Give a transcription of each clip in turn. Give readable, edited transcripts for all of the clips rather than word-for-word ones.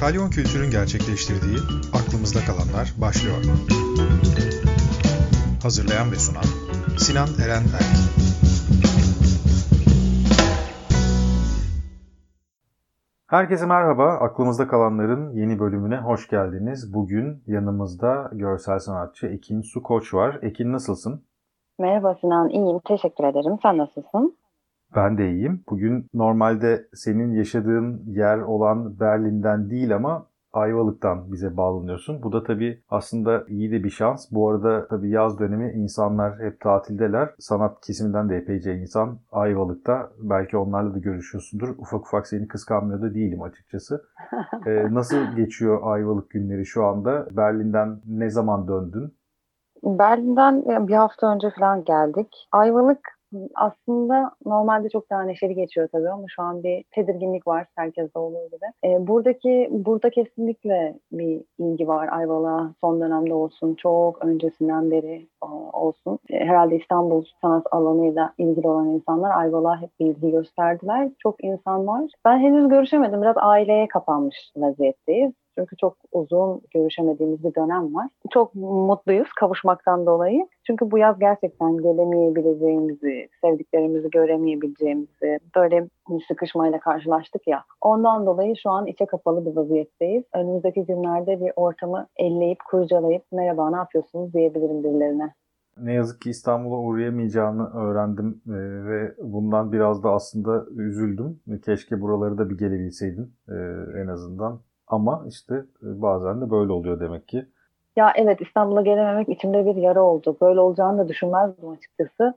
Kalyon Kültür'ün gerçekleştirdiği Aklımızda Kalanlar başlıyor. Hazırlayan ve sunan Sinan Eren Erdi. Herkese merhaba. Aklımızda Kalanlar'ın yeni bölümüne hoş geldiniz. Bugün yanımızda görsel sanatçı Ekin Su Koç var. Ekin, nasılsın? Merhaba Sinan, iyiyim. Teşekkür ederim. Sen nasılsın? Ben de iyiyim. Bugün normalde senin yaşadığın yer olan Berlin'den değil ama Ayvalık'tan bize bağlanıyorsun. Bu da tabii aslında iyi de bir şans. Bu arada tabii yaz dönemi, insanlar hep tatildeler. Sanat kesiminden de epeyce insan Ayvalık'ta. Belki onlarla da görüşüyorsundur. Ufak ufak seni kıskanmıyor da değilim açıkçası. Nasıl geçiyor Ayvalık günleri şu anda? Berlin'den ne zaman döndün? Berlin'den bir hafta önce falan geldik. Ayvalık aslında normalde çok daha neşeli geçiyor tabii ama şu an bir tedirginlik var, herkeste olduğu gibi. Burada kesinlikle bir ilgi var Ayvalık'a, son dönemde olsun, çok öncesinden beri olsun. Herhalde İstanbul sanat alanıyla ilgili olan insanlar Ayvalık'a hep bir ilgi gösterdiler. Çok insan var. Ben henüz görüşemedim. Biraz aileye kapanmış vaziyetteyiz. Çünkü çok uzun görüşemediğimiz bir dönem var. Çok mutluyuz kavuşmaktan dolayı. Çünkü bu yaz gerçekten gelemeyebileceğimizi, sevdiklerimizi göremeyebileceğimizi, böyle bir sıkışmayla karşılaştık ya. Ondan dolayı şu an içe kapalı bir vaziyetteyiz. Önümüzdeki günlerde bir ortamı elleyip, kurcalayıp merhaba ne yapıyorsunuz diyebilirim birilerine. Ne yazık ki İstanbul'a uğrayamayacağını öğrendim ve bundan biraz da aslında üzüldüm. Keşke buraları da bir gelebilseydim en azından. Ama işte bazen de böyle oluyor demek ki. Ya evet, İstanbul'a gelememek içimde bir yara oldu. Böyle olacağını da düşünmezdim açıkçası.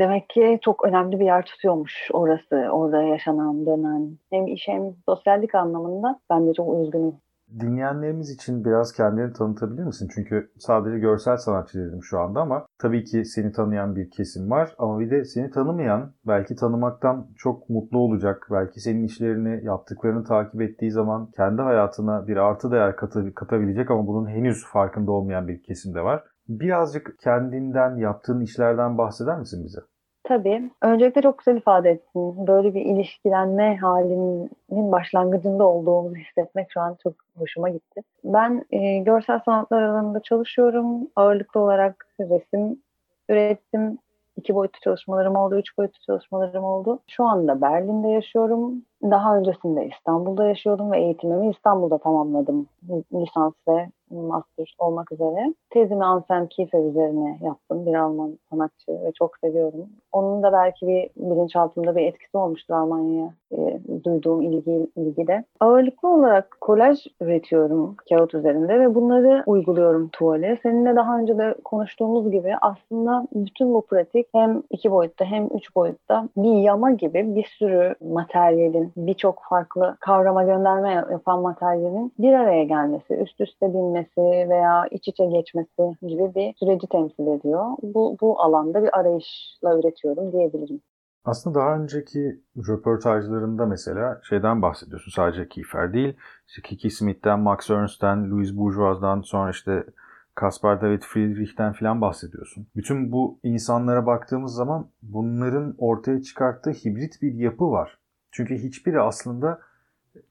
Demek ki çok önemli bir yer tutuyormuş orası. Orada yaşanan, dönen, hem iş hem sosyallik anlamında ben de çok üzgünüm. Dinleyenlerimiz için biraz kendini tanıtabilir misin? Çünkü sadece görsel sanatçı dedim şu anda ama tabii ki seni tanıyan bir kesim var. Ama bir de seni tanımayan, belki tanımaktan çok mutlu olacak. Belki senin işlerini, yaptıklarını takip ettiği zaman kendi hayatına bir artı değer katabilecek ama bunun henüz farkında olmayan bir kesim de var. Birazcık kendinden, yaptığın işlerden bahseder misin bize? Tabii. Öncelikle çok güzel ifade ettin. Böyle bir ilişkilenme halinin başlangıcında olduğumuzu hissetmek şu an çok hoşuma gitti. Ben görsel sanatlar alanında çalışıyorum. Ağırlıklı olarak resim ürettim. 2 boyutlu çalışmalarım oldu, 3 boyutlu çalışmalarım oldu. Şu anda Berlin'de yaşıyorum. Daha öncesinde İstanbul'da yaşıyordum ve eğitimimi İstanbul'da tamamladım. Lisans ve master olmak üzere. Tezimi Anselm Kiefer üzerine yaptım. Bir Alman sanatçı ve çok seviyorum. Onun da belki bilinçaltımda bir etkisi olmuştur Almanya'ya duyduğum ilgiyle. Ağırlıklı olarak kolaj üretiyorum kağıt üzerinde ve bunları uyguluyorum tuvale. Seninle daha önce de konuştuğumuz gibi aslında bütün bu pratik hem 2 boyutta hem 3 boyutta bir yama gibi bir sürü materyalin, birçok farklı kavrama gönderme yapan materyalin bir araya gelmesi, üst üste binmesi veya iç içe geçmesi gibi bir süreci temsil ediyor. Bu alanda bir arayışla üretiyorum diyebilirim. Aslında daha önceki röportajlarında mesela şeyden bahsediyorsun, sadece Kiefer değil. İşte Kiki Smith'ten, Max Ernst'ten, Louis Bourgeois'dan, sonra işte Caspar David Friedrich'ten filan bahsediyorsun. Bütün bu insanlara baktığımız zaman bunların ortaya çıkarttığı hibrit bir yapı var. Çünkü hiçbiri aslında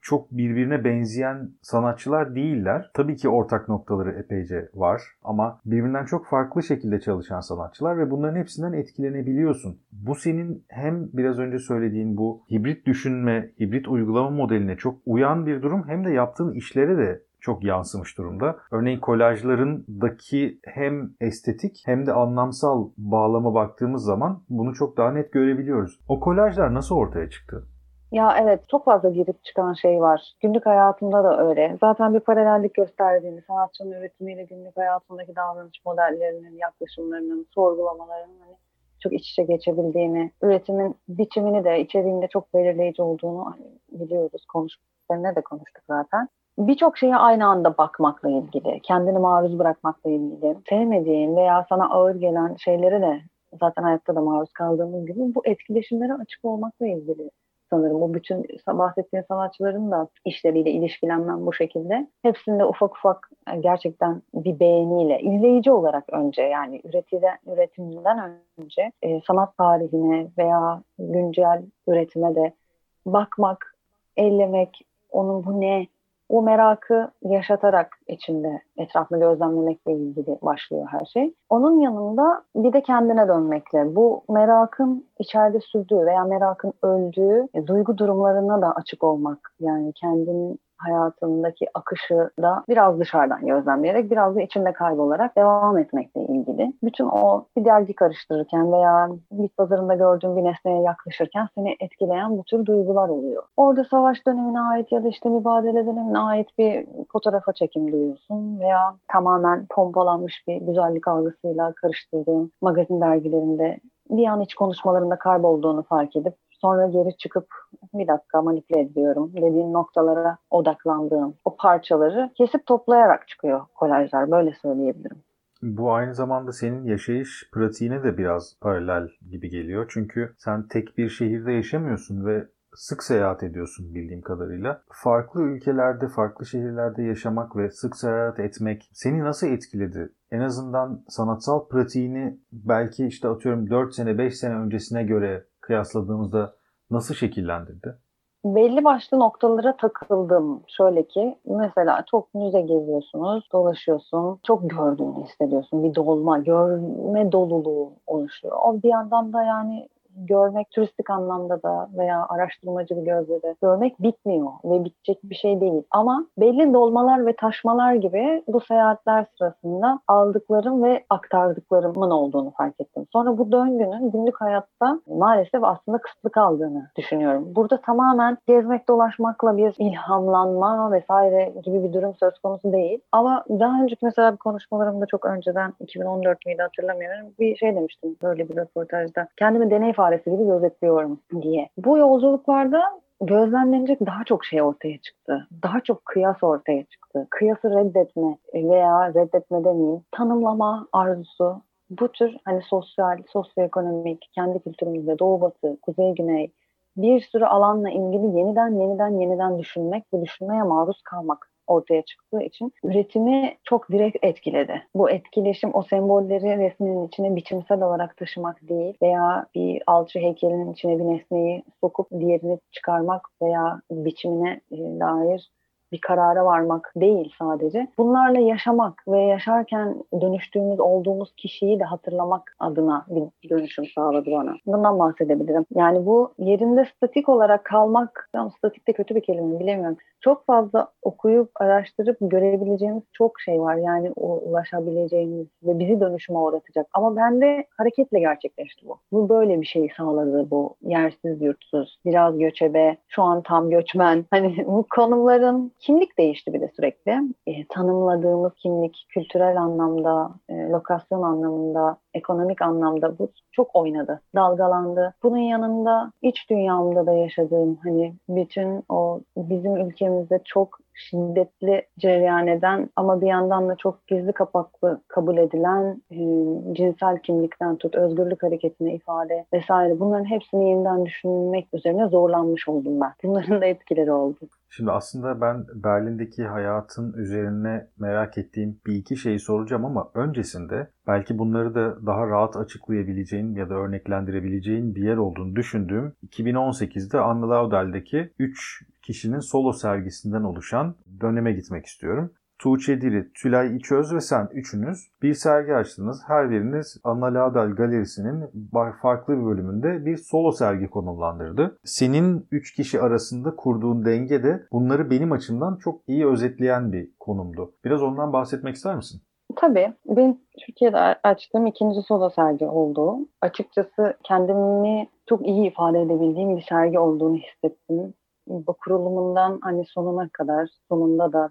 çok birbirine benzeyen sanatçılar değiller. Tabii ki ortak noktaları epeyce var ama birbirinden çok farklı şekilde çalışan sanatçılar ve bunların hepsinden etkilenebiliyorsun. Bu senin hem biraz önce söylediğin bu hibrit düşünme, hibrit uygulama modeline çok uyan bir durum, hem de yaptığın işlere de çok yansımış durumda. Örneğin kolajlarındaki hem estetik hem de anlamsal bağlama baktığımız zaman bunu çok daha net görebiliyoruz. O kolajlar nasıl ortaya çıktı? Ya evet, çok fazla girip çıkan şey var. Günlük hayatımda da öyle. Zaten bir paralellik gösterdiğini, sanatçının üretimiyle günlük hayatındaki davranış modellerinin, yaklaşımlarının, sorgulamalarının çok iç içe geçebildiğini, üretimin biçimini de, içeriğinde çok belirleyici olduğunu biliyoruz. Konuştuklarına da konuştuk zaten. Birçok şeye aynı anda bakmakla ilgili, kendini maruz bırakmakla ilgili, sevmediğin veya sana ağır gelen şeylere de zaten hayatta da maruz kaldığımız gibi bu etkileşimlere açık olmakla ilgili. Sanırım bu bütün bahsettiğim sanatçıların da işleriyle ilişkilenmem bu şekilde. Hepsinde ufak ufak gerçekten bir beğeniyle, izleyici olarak önce, yani üretimden önce sanat tarihine veya güncel üretime de bakmak, ellemek, onun bu ne, O merakı yaşatarak içinde etrafını gözlemlemekle ilgili başlıyor her şey. Onun yanında bir de kendine dönmekle, bu merakın içeride sürdüğü veya merakın öldüğü duygu durumlarına da açık olmak. Yani kendin hayatındaki akışı da biraz dışarıdan gözlemleyerek, biraz da içinde kaybolarak devam etmekle ilgili. Bütün o bir dergi karıştırırken veya bit pazarında gördüğün bir nesneye yaklaşırken seni etkileyen bu tür duygular oluyor. Orada savaş dönemine ait ya da işte mübadele dönemine ait bir fotoğrafa çekim duyuyorsun veya tamamen pompalanmış bir güzellik algısıyla karıştırdığın magazin dergilerinde bir an iç konuşmalarında kaybolduğunu fark edip sonra geri çıkıp bir dakika manipüle ediyorum dediğin noktalara odaklandığım o parçaları kesip toplayarak çıkıyor kolajlar, böyle söyleyebilirim. Bu aynı zamanda senin yaşayış pratiğine de biraz paralel gibi geliyor. Çünkü sen tek bir şehirde yaşamıyorsun ve sık seyahat ediyorsun bildiğim kadarıyla. Farklı ülkelerde, farklı şehirlerde yaşamak ve sık seyahat etmek seni nasıl etkiledi? En azından sanatsal pratiğini belki işte atıyorum 4 sene, 5 sene öncesine göre kıyasladığımızda nasıl şekillendirdi? Belli başlı noktalara takıldım. Şöyle ki mesela çok müze geziyorsunuz, dolaşıyorsun, çok gördüğünü hissediyorsun. Bir dolma, görme doluluğu oluşuyor. O bir yandan da yani görmek turistik anlamda da veya araştırmacı bir gözle de görmek bitmiyor ve bitecek bir şey değil. Ama belli dolmalar ve taşmalar gibi bu seyahatler sırasında aldıklarım ve aktardıklarımın olduğunu fark ettim. Sonra bu döngünün günlük hayatta maalesef aslında kısıtlı kaldığını düşünüyorum. Burada tamamen gezmek, dolaşmakla bir ilhamlanma vesaire gibi bir durum söz konusu değil. Ama daha önceki mesela bir konuşmalarımda çok önceden 2014 müydü hatırlamıyorum. Bir şey demiştim böyle bir röportajda. Kendimi deney faresi gibi gözetliyorum diye. Bu yolculuklarda gözlemlenecek daha çok şey ortaya çıktı. Daha çok kıyas ortaya çıktı. Kıyası reddetme veya reddetme demeyeyim, tanımlama arzusu. Bu tür hani sosyal, sosyoekonomik, kendi kültürümüzde doğu batı, kuzey güney bir sürü alanla ilgili yeniden düşünmek ve düşünmeye maruz kalmak ortaya çıktığı için üretimi çok direkt etkiledi. Bu etkileşim o sembolleri resminin içine biçimsel olarak taşımak değil veya bir alçı heykelinin içine bir nesneyi sokup diğerini çıkarmak veya biçimine dair bir karara varmak değil sadece. Bunlarla yaşamak ve yaşarken dönüştüğümüz, olduğumuz kişiyi de hatırlamak adına bir dönüşüm sağladı bana. Bundan bahsedebilirim. Yani bu yerinde statik olarak kalmak, statik de kötü bir kelime bilemiyorum. Çok fazla okuyup, araştırıp görebileceğimiz çok şey var. Yani ulaşabileceğimiz ve bizi dönüşüme uğratacak. Ama bende hareketle gerçekleşti bu. Bu böyle bir şey sağladı bu. Yersiz, yurtsuz, biraz göçebe, şu an tam göçmen. Hani bu konumların kimlik değişti bir de sürekli. Tanımladığımız kimlik kültürel anlamda, lokasyon anlamında, ekonomik anlamda bu çok oynadı, dalgalandı. Bunun yanında iç dünyamda da yaşadığım hani bütün o bizim ülkemizde çok şiddetli cereyan eden ama bir yandan da çok gizli kapaklı kabul edilen cinsel kimlikten tut, özgürlük hareketine ifade vesaire, bunların hepsini yeniden düşünmek üzerine zorlanmış oldum ben. Bunların da etkileri oldu. Şimdi aslında ben Berlin'deki hayatın üzerine merak ettiğim bir iki şeyi soracağım ama öncesinde belki bunları da daha rahat açıklayabileceğin ya da örneklendirebileceğin bir yer olduğunu düşündüğüm 2018'de Anna Laudel'deki 3 kişinin solo sergisinden oluşan döneme gitmek istiyorum. Tuğçe Dili, Tülay İçöz ve sen üçünüz bir sergi açtınız. Her biriniz Anna Laudel Galerisi'nin farklı bir bölümünde bir solo sergi konumlandırdı. Senin 3 kişi arasında kurduğun denge de bunları benim açımdan çok iyi özetleyen bir konumdu. Biraz ondan bahsetmek ister misin? Tabii. Benim Türkiye'de açtığım 2. solo sergi oldu. Açıkçası kendimi çok iyi ifade edebildiğim bir sergi olduğunu hissettim. Bu kurulumundan hani sonuna kadar, sonunda da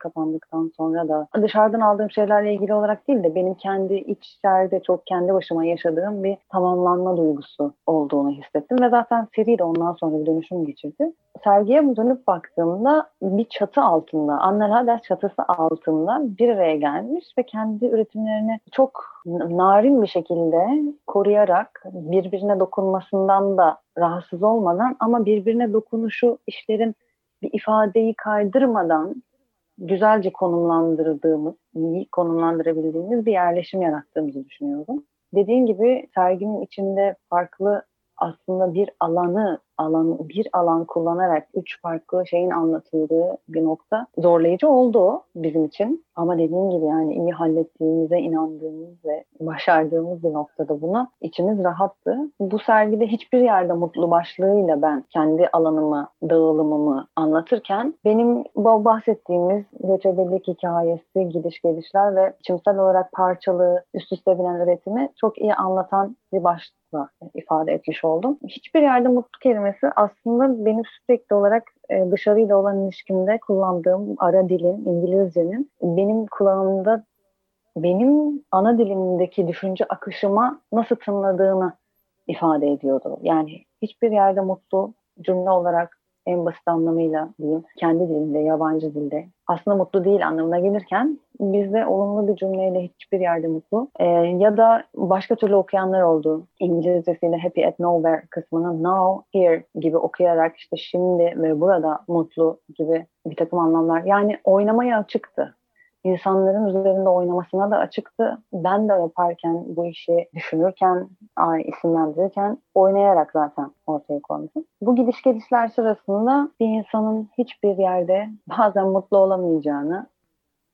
kapandıktan sonra da dışarıdan aldığım şeylerle ilgili olarak değil de benim kendi içlerde çok kendi başıma yaşadığım bir tamamlanma duygusu olduğunu hissettim ve zaten seri de ondan sonra bir dönüşüm geçirdi. Sergiye dönüp baktığımda bir çatı altında, Anna Laudel çatısı altında bir araya gelmiş ve kendi üretimlerini çok narin bir şekilde koruyarak, birbirine dokunmasından da rahatsız olmadan ama birbirine dokunuşu, işlerin bir ifadeyi kaydırmadan güzelce konumlandırdığımız, iyi konumlandırabildiğimiz bir yerleşim yarattığımızı düşünüyorum. Dediğim gibi serginin içinde farklı aslında bir alanı alan, bir alan kullanarak üç farklı şeyin anlatıldığı bir nokta zorlayıcı oldu bizim için. Ama dediğim gibi yani iyi hallettiğimize inandığımız ve başardığımız bir noktada buna içimiz rahattı. Bu sergide hiçbir yerde mutlu başlığıyla ben kendi alanımı, dağılımımı anlatırken benim bahsettiğimiz göçebelik hikayesi, gidiş gelişler ve biçimsel olarak parçalı, üst üste binen üretimi çok iyi anlatan bir başlıkla ifade etmiş oldum. Hiçbir yerde mutlu kelimesi aslında benim sürekli olarak dışarıyla olan ilişkimde kullandığım ara dilin, İngilizcenin benim kulağımda, benim ana dilimdeki düşünce akışıma nasıl tınladığını ifade ediyordu. Yani hiçbir yerde mutlu cümle olarak en basit anlamıyla diyeyim, kendi dilinde, yabancı dilde aslında mutlu değil anlamına gelirken bizde olumlu bir cümleyle hiçbir yerde mutlu. Ya da başka türlü okuyanlar oldu. İngilizcesiyle happy at nowhere kısmını now, here gibi okuyarak işte şimdi ve burada mutlu gibi bir takım anlamlar. Yani oynamaya açıktı. İnsanların üzerinde oynamasına da açıktı. Ben de yaparken, bu işi düşünürken, isimlendirirken oynayarak zaten ortaya koydum. Bu gidiş gelişler sırasında bir insanın hiçbir yerde bazen mutlu olamayacağını,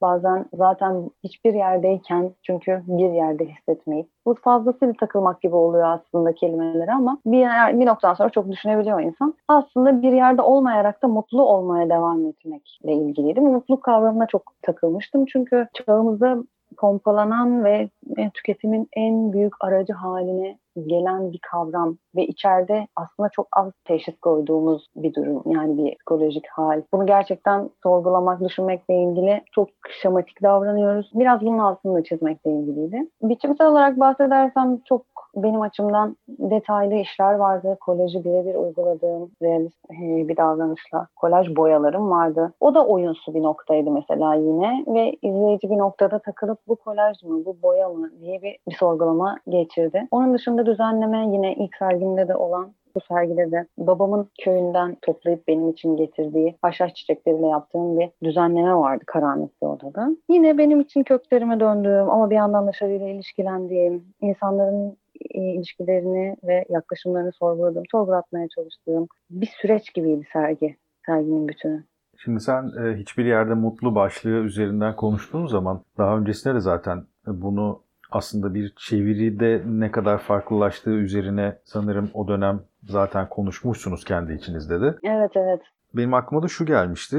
bazen zaten hiçbir yerdeyken çünkü bir yerde hissetmeyi. Bu fazlasıyla takılmak gibi oluyor aslında kelimeleri ama bir noktadan sonra çok düşünebiliyor insan. Aslında bir yerde olmayarak da mutlu olmaya devam etmekle ilgiliydim. Mutluluk kavramına çok takılmıştım çünkü çağımızda pompalanan ve tüketimin en büyük aracı haline gelen bir kavram ve içeride aslında çok az teşhis koyduğumuz bir durum. Yani bir psikolojik hal. Bunu gerçekten sorgulamak, düşünmekle ilgili çok şematik davranıyoruz. Biraz bunun altını çizmekle ilgiliydi. Biçimsel olarak bahsedersem çok benim açımdan detaylı işler vardı. Kolajı birebir uyguladığım realist bir davranışla. Kolaj boyalarım vardı. O da oyunsu bir noktaydı mesela yine ve izleyici bir noktada takılıp bu kolaj mı, bu boya mı diye bir sorgulama geçirdi. Onun dışında düzenleme yine ilk sergimde de olan, bu sergide de babamın köyünden toplayıp benim için getirdiği haşhaş çiçekleriyle yaptığım bir düzenleme vardı karanlıklı odada. Yine benim için köklerime döndüğüm ama bir yandan dışarıyla ilişkilendiğim, insanların ilişkilerini ve yaklaşımlarını sorgulatmaya çalıştığım bir süreç gibiydi serginin bütünü. Şimdi sen hiçbir yerde mutlu başlığı üzerinden konuştuğun zaman daha öncesinde de zaten bunu aslında bir çeviride ne kadar farklılaştığı üzerine sanırım o dönem zaten konuşmuşsunuz kendi içinizde de. Evet. Benim aklıma da şu gelmişti,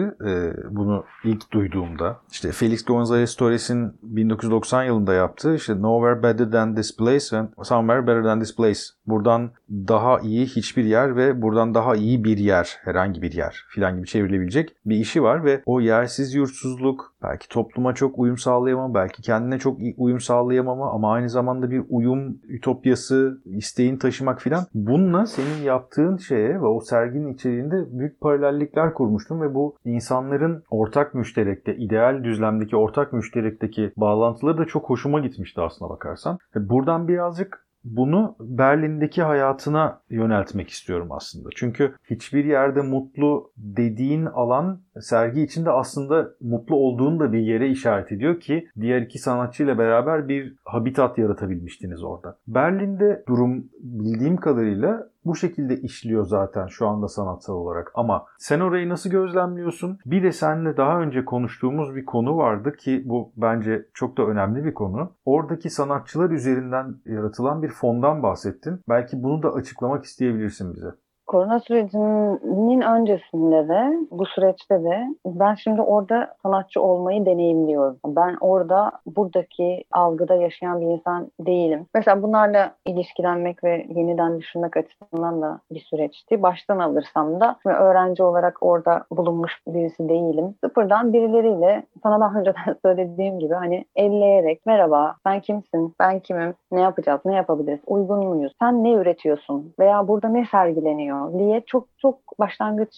bunu ilk duyduğumda. İşte Felix González Torres'in 1990 yılında yaptığı işte Nowhere Better Than This Place and Somewhere Better Than This Place. Buradan daha iyi hiçbir yer ve buradan daha iyi bir yer, herhangi bir yer filan gibi çevrilebilecek bir işi var ve o yersiz yurtsuzluk, belki topluma çok uyum sağlayamama, belki kendine çok uyum sağlayamama ama aynı zamanda bir uyum ütopyası, isteğini taşımak filan. Bununla senin yaptığın şeye ve o serginin içeriğinde büyük paralellikler kurmuştum ve bu insanların ortak müşterekte, ideal düzlemdeki ortak müşterekteki bağlantıları da çok hoşuma gitmişti aslına bakarsan. Buradan birazcık bunu Berlin'deki hayatına yöneltmek istiyorum aslında. Çünkü hiçbir yerde mutlu dediğin alan sergi içinde aslında mutlu olduğun da bir yere işaret ediyor ki diğer iki sanatçıyla beraber bir habitat yaratabilmiştiniz orada. Berlin'de durum bildiğim kadarıyla bu şekilde işliyor zaten şu anda sanatsal olarak ama sen orayı nasıl gözlemliyorsun? Bir de seninle daha önce konuştuğumuz bir konu vardı ki bu bence çok da önemli bir konu. Oradaki sanatçılar üzerinden yaratılan bir fondan bahsettin. Belki bunu da açıklamak isteyebilirsin bize. Korona sürecinin öncesinde de bu süreçte de ben şimdi orada sanatçı olmayı deneyimliyorum. Ben orada buradaki algıda yaşayan bir insan değilim. Mesela bunlarla ilişkilenmek ve yeniden düşünmek açısından da bir süreçti. Baştan alırsam da öğrenci olarak orada bulunmuş birisi değilim. Sıfırdan birileriyle sana daha önceden söylediğim gibi hani elleyerek merhaba sen kimsin, ben kimim, ne yapacağız, ne yapabiliriz, uygun muyuz, sen ne üretiyorsun veya burada ne sergileniyor diye çok başlangıç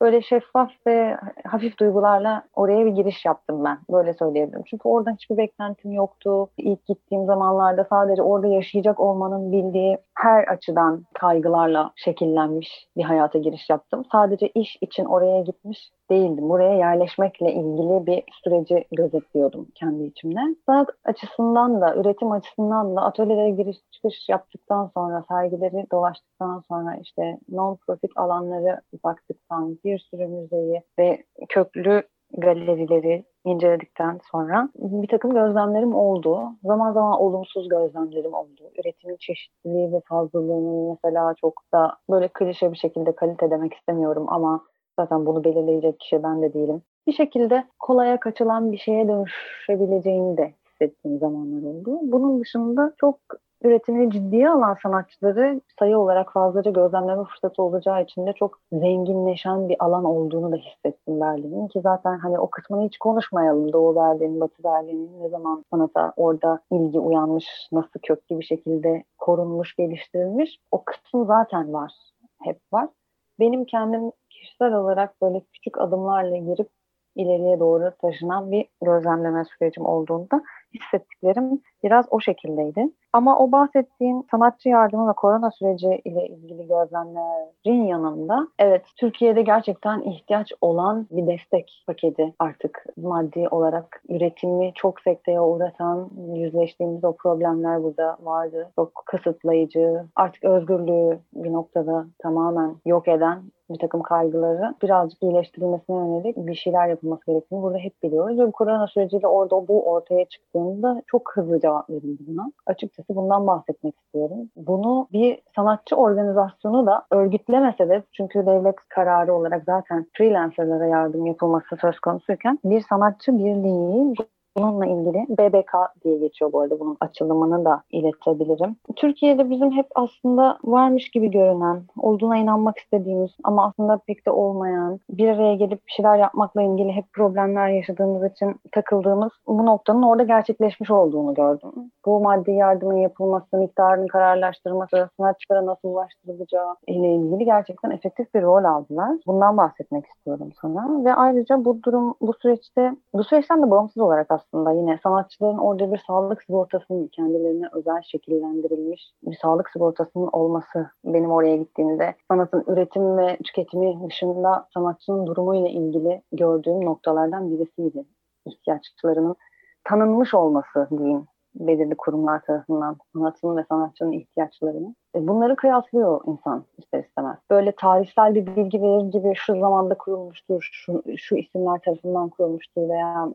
böyle şeffaf ve hafif duygularla oraya bir giriş yaptım ben. Böyle söyleyebilirim. Çünkü oradan hiçbir beklentim yoktu. İlk gittiğim zamanlarda sadece orada yaşayacak olmanın bildiği her açıdan kaygılarla şekillenmiş bir hayata giriş yaptım. Sadece iş için oraya gitmiş değildim. Buraya yerleşmekle ilgili bir süreci gözetliyordum kendi içimden. Sanat açısından da, üretim açısından da atölyelere giriş çıkış yaptıktan sonra, sergileri dolaştıktan sonra, işte non-profit alanları baktıktan, bir sürü müzeyi ve köklü galerileri inceledikten sonra bir takım gözlemlerim oldu. Zaman zaman olumsuz gözlemlerim oldu. Üretimin çeşitliliği ve fazlalığını mesela çok da böyle klişe bir şekilde kalite demek istemiyorum ama zaten bunu belirleyecek kişi ben de değilim. Bir şekilde kolaya kaçılan bir şeye dönüşebileceğini de hissettiğim zamanlar oldu. Bunun dışında çok üretimini ciddiye alan sanatçıları sayı olarak fazlaca gözlemleme fırsatı olacağı için de çok zenginleşen bir alan olduğunu da hissettim Berlin'in, ki zaten hani o kısmını hiç konuşmayalım. Doğu Berlin, Batı Berlin'in ne zaman sanata orada ilgi uyanmış, nasıl köklü bir şekilde korunmuş, geliştirilmiş, o kısım zaten var, hep var. Benim kendim kişisel olarak böyle küçük adımlarla girip ileriye doğru taşınan bir gözlemleme sürecim olduğunda hissettiklerim biraz o şekildeydi. Ama o bahsettiğim sanatçı yardımı ve korona süreci ile ilgili gözlemlerin yanında, evet, Türkiye'de gerçekten ihtiyaç olan bir destek paketi artık maddi olarak üretimi çok sekteye uğratan, yüzleştiğimiz o problemler burada vardı. Çok kısıtlayıcı, artık özgürlüğü bir noktada tamamen yok eden bir takım kaygıları birazcık iyileştirilmesine yönelik bir şeyler yapılması gerektiğini burada hep biliyoruz. Ve bu korona süreciyle orada bu ortaya çıktığında çok hızlı cevap verildi buna. Açıkçası bundan bahsetmek istiyorum. Bunu bir sanatçı organizasyonu da örgütlemese de, çünkü devlet kararı olarak zaten freelancerlara yardım yapılması söz konusuyken, bir sanatçı birliği, bununla ilgili BBK diye geçiyor bu arada, bunun açılımını da iletebilirim. Türkiye'de bizim hep aslında varmış gibi görünen, olduğuna inanmak istediğimiz ama aslında pek de olmayan, bir araya gelip bir şeyler yapmakla ilgili hep problemler yaşadığımız için takıldığımız bu noktanın orada gerçekleşmiş olduğunu gördüm. Bu maddi yardımın yapılması, miktarının kararlaştırılması, sanatçılara nasıl ulaştırılacağı ile ilgili gerçekten efektif bir rol aldılar. Bundan bahsetmek istiyorum sana. Ve ayrıca bu durum, bu süreçten de bağımsız olarak aslında yine sanatçıların orada bir sağlık sigortasının, kendilerine özel şekillendirilmiş bir sağlık sigortasının olması, benim oraya gittiğimde sanatın üretim ve tüketimi dışında sanatçının durumuyla ilgili gördüğüm noktalardan birisiydi. İhtiyaçlarının tanınmış olması diyeyim, belirli kurumlar tarafından sanatçının ve sanatçının ihtiyaçlarını. Bunları kıyaslıyor insan ister istemez. Böyle tarihsel bir bilgi verir gibi şu zamanda kurulmuştur, şu isimler tarafından kurulmuştur veya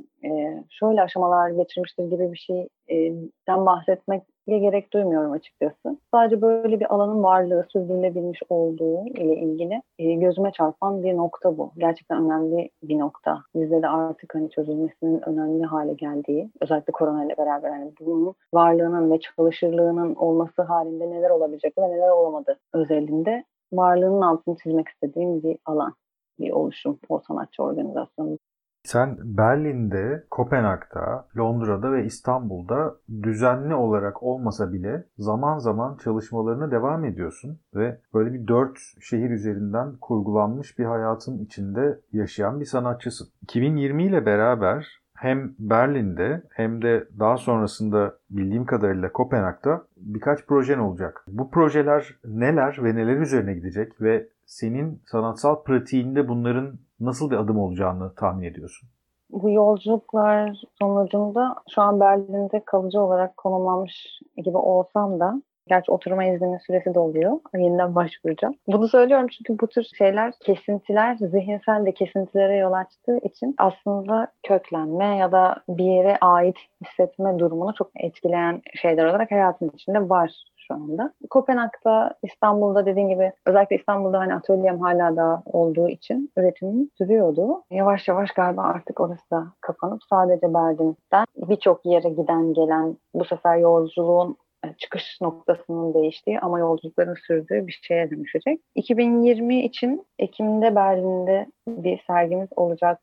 şöyle aşamalar geçirmiştir gibi bir şeyden bahsetmek bile gerek duymuyorum açıkçası. Sadece böyle bir alanın varlığı, sürdürülebilmiş olduğu ile ilgili gözüme çarpan bir nokta bu. Gerçekten önemli bir nokta. Bizde de artık hani çözülmesinin önemli hale geldiği, özellikle koronayla beraber hani bunun varlığının ve çalışırlığının olması halinde neler olabilecek ve neler olamadı özelinde varlığının altını çizmek istediğim bir alan, bir oluşum, o sanatçı organizasyonu. Sen Berlin'de, Kopenhag'da, Londra'da ve İstanbul'da düzenli olarak olmasa bile zaman zaman çalışmalarına devam ediyorsun ve böyle bir 4 şehir üzerinden kurgulanmış bir hayatın içinde yaşayan bir sanatçısın. 2020 ile beraber hem Berlin'de hem de daha sonrasında bildiğim kadarıyla Kopenhag'da birkaç projen olacak. Bu projeler neler ve neler üzerine gidecek ve senin sanatsal pratiğinde bunların nasıl bir adım olacağını tahmin ediyorsun? Bu yolculuklar sonucunda şu an Berlin'de kalıcı olarak konumlanmış gibi olsam da, gerçi oturma izninin süresi doluyor. Yeniden başvuracağım. Bunu söylüyorum çünkü bu tür şeyler, kesintiler, zihinsel de kesintilere yol açtığı için aslında köklenme ya da bir yere ait hissetme durumunu çok etkileyen şeyler olarak hayatın içinde var şu anda. Kopenhag'da, İstanbul'da dediğin gibi, özellikle İstanbul'da hani atölyem hala da olduğu için üretimim sürüyordu. Yavaş yavaş galiba artık orası da kapanıp sadece Berlin'den birçok yere giden gelen, bu sefer yolculuğun çıkış noktasının değiştiği ama yolculukların sürdüğü bir şeye dönüşecek. 2020 için Ekim'de Berlin'de bir sergimiz olacak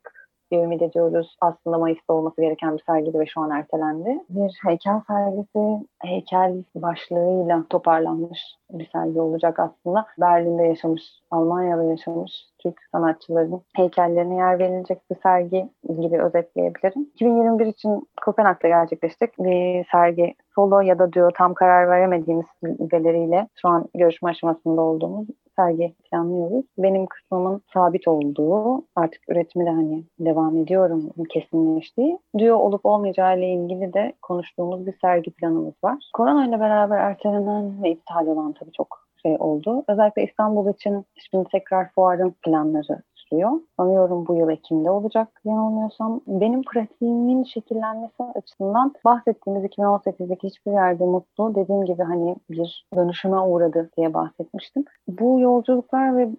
diye ümit ediyoruz. Aslında Mayıs'ta olması gereken bir sergiydi ve şu an ertelendi. Bir heykel sergisi, heykel başlığıyla toparlanmış bir sergi olacak aslında. Berlin'de yaşamış, Almanya'da yaşamış Türk sanatçıların heykellerine yer verilecek bir sergi gibi özetleyebilirim. 2021 için Kopenhag'da gerçekleşecek bir sergi, solo ya da duo, tam karar veremediğimiz galeriyle şu an görüşme aşamasında olduğumuz sergi planlıyoruz. Benim kısmımın sabit olduğu, artık üretimde hani devam ediyorum kesinleştiği, düğü olup olmayacağı ile ilgili de konuştuğumuz bir sergi planımız var. Korona ile beraber ertelenen ve iptal olan tabii çok şey oldu. Özellikle İstanbul için şimdi tekrar fuarın planları sürüyor. Sanıyorum bu yıl Ekim'de olacak yanılmıyorsam. Benim pratiğimin şekillenmesi açısından bahsettiğimiz 2018'deki hiçbir yerde mutlu, dediğim gibi hani bir dönüşüme uğradı diye bahsetmiştim. Bu yolculuklar ve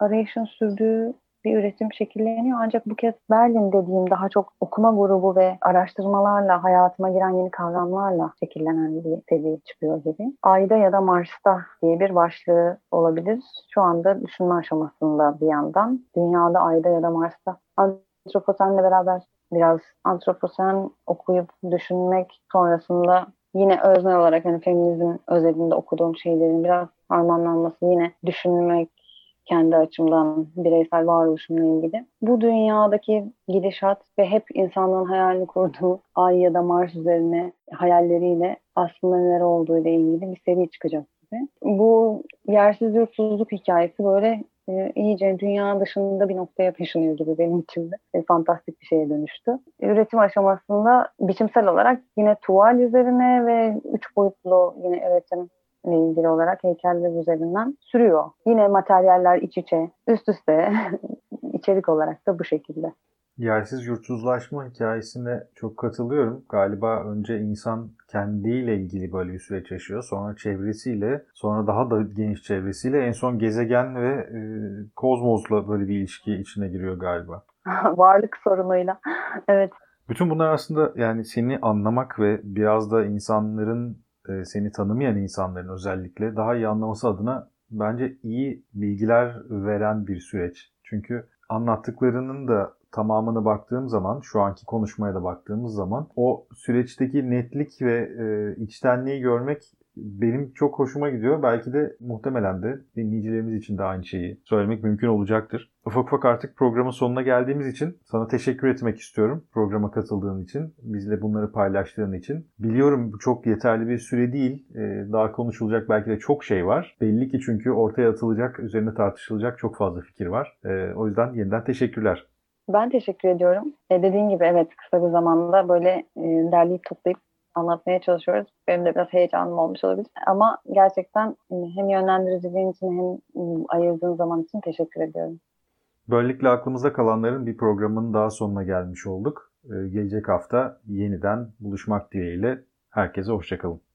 arayışın sürdüğü bir üretim şekilleniyor. Ancak bu kez Berlin dediğim daha çok okuma grubu ve araştırmalarla, hayatıma giren yeni kavramlarla şekillenen bir seviye çıkıyor gibi. Ayda ya da Mars'ta diye bir başlığı olabilir. Şu anda düşünme aşamasında bir yandan. Dünyada ayda ya da Mars'ta. Antroposenle beraber biraz antroposen okuyup düşünmek sonrasında yine özne olarak hani feminizm özelinde okuduğum şeylerin biraz harmanlanması, yine düşünmek, kendi açımdan bireysel varoluşumla ilgili. Bu dünyadaki gidişat ve hep insanların hayalini kurduğu Ay ya da Mars üzerine hayalleriyle aslında neler olduğuyla ilgili bir seri çıkacak gibi. Bu yersiz yurtsuzluk hikayesi böyle iyice dünya dışında bir noktaya taşınıyor gibi benim içimde. Fantastik bir şeye dönüştü. Üretim aşamasında biçimsel olarak yine tuval üzerine ve 3 boyutlu yine üretim ile ilgili olarak heykeller üzerinden sürüyor. Yine materyaller iç içe, üst üste içerik olarak da bu şekilde. Yersiz yurtsuzlaşma hikayesine çok katılıyorum. Galiba önce insan kendiyle ilgili böyle bir süreç yaşıyor. Sonra çevresiyle, sonra daha da geniş çevresiyle, en son gezegen ve kozmosla böyle bir ilişki içine giriyor galiba. Varlık sorunuyla. Evet. Bütün bunlar aslında yani seni anlamak ve biraz da insanların, seni tanımayan insanların özellikle daha iyi anlaması adına bence iyi bilgiler veren bir süreç. Çünkü anlattıklarının da tamamına baktığım zaman, şu anki konuşmaya da baktığımız zaman o süreçteki netlik ve içtenliği görmek benim çok hoşuma gidiyor. Belki de muhtemelen de dinleyicilerimiz için de aynı şeyi söylemek mümkün olacaktır. Ufak ufak artık programın sonuna geldiğimiz için sana teşekkür etmek istiyorum. Programa katıldığın için, bizle bunları paylaştığın için. Biliyorum bu çok yeterli bir süre değil. Daha konuşulacak belki de çok şey var. Belli ki çünkü ortaya atılacak, üzerine tartışılacak çok fazla fikir var. O yüzden yeniden teşekkürler. Ben teşekkür ediyorum. Dediğin gibi evet, kısa bir zamanda böyle derleyip toplayıp anlatmaya çalışıyoruz. Benim de biraz heyecanım olmuş olabilir. Ama gerçekten hem yönlendiriciliğin için hem ayırdığın zaman için teşekkür ediyorum. Böylelikle aklımızda kalanların bir programının daha sonuna gelmiş olduk. Gelecek hafta yeniden buluşmak dileğiyle herkese hoşça kalın.